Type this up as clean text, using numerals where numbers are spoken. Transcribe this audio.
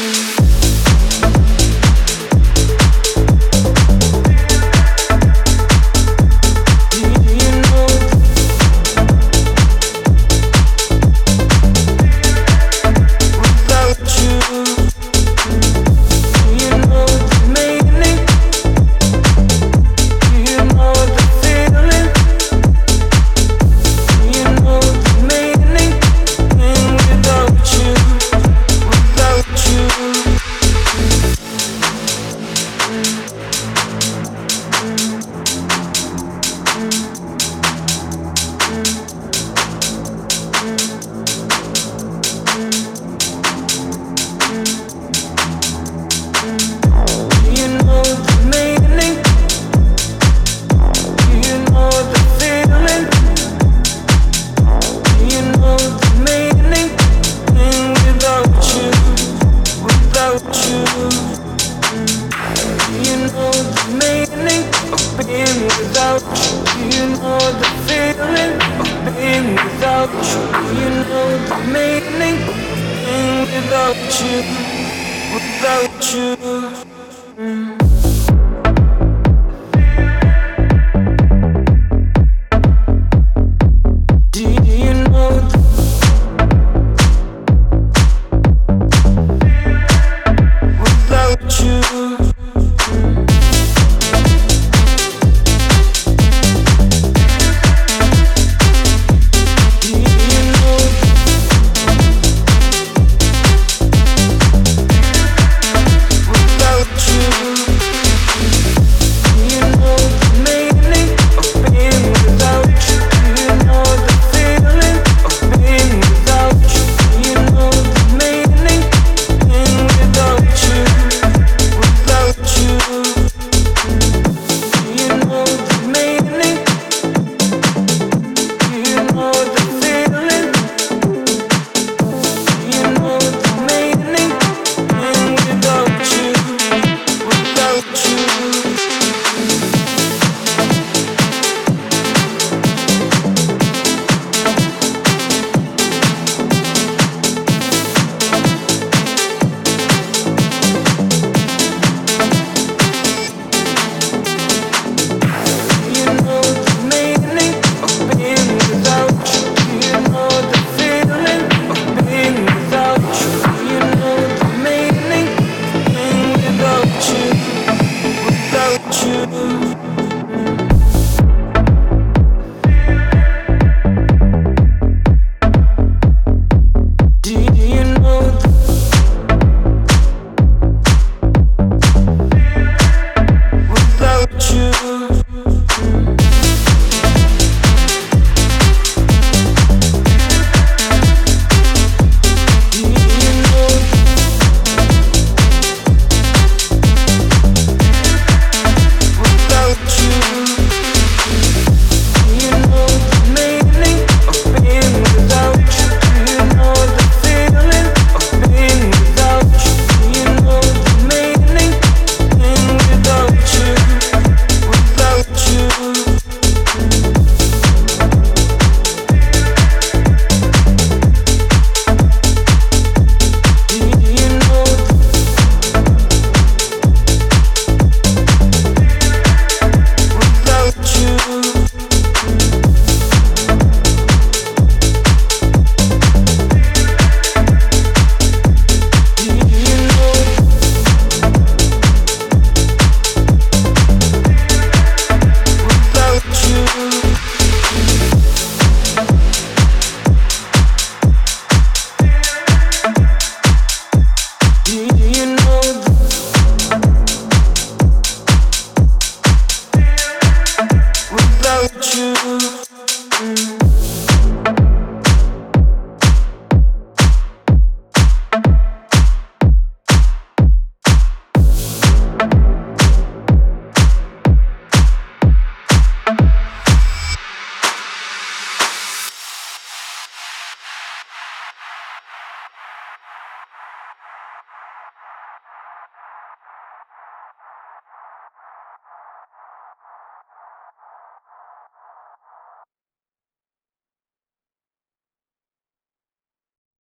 Without you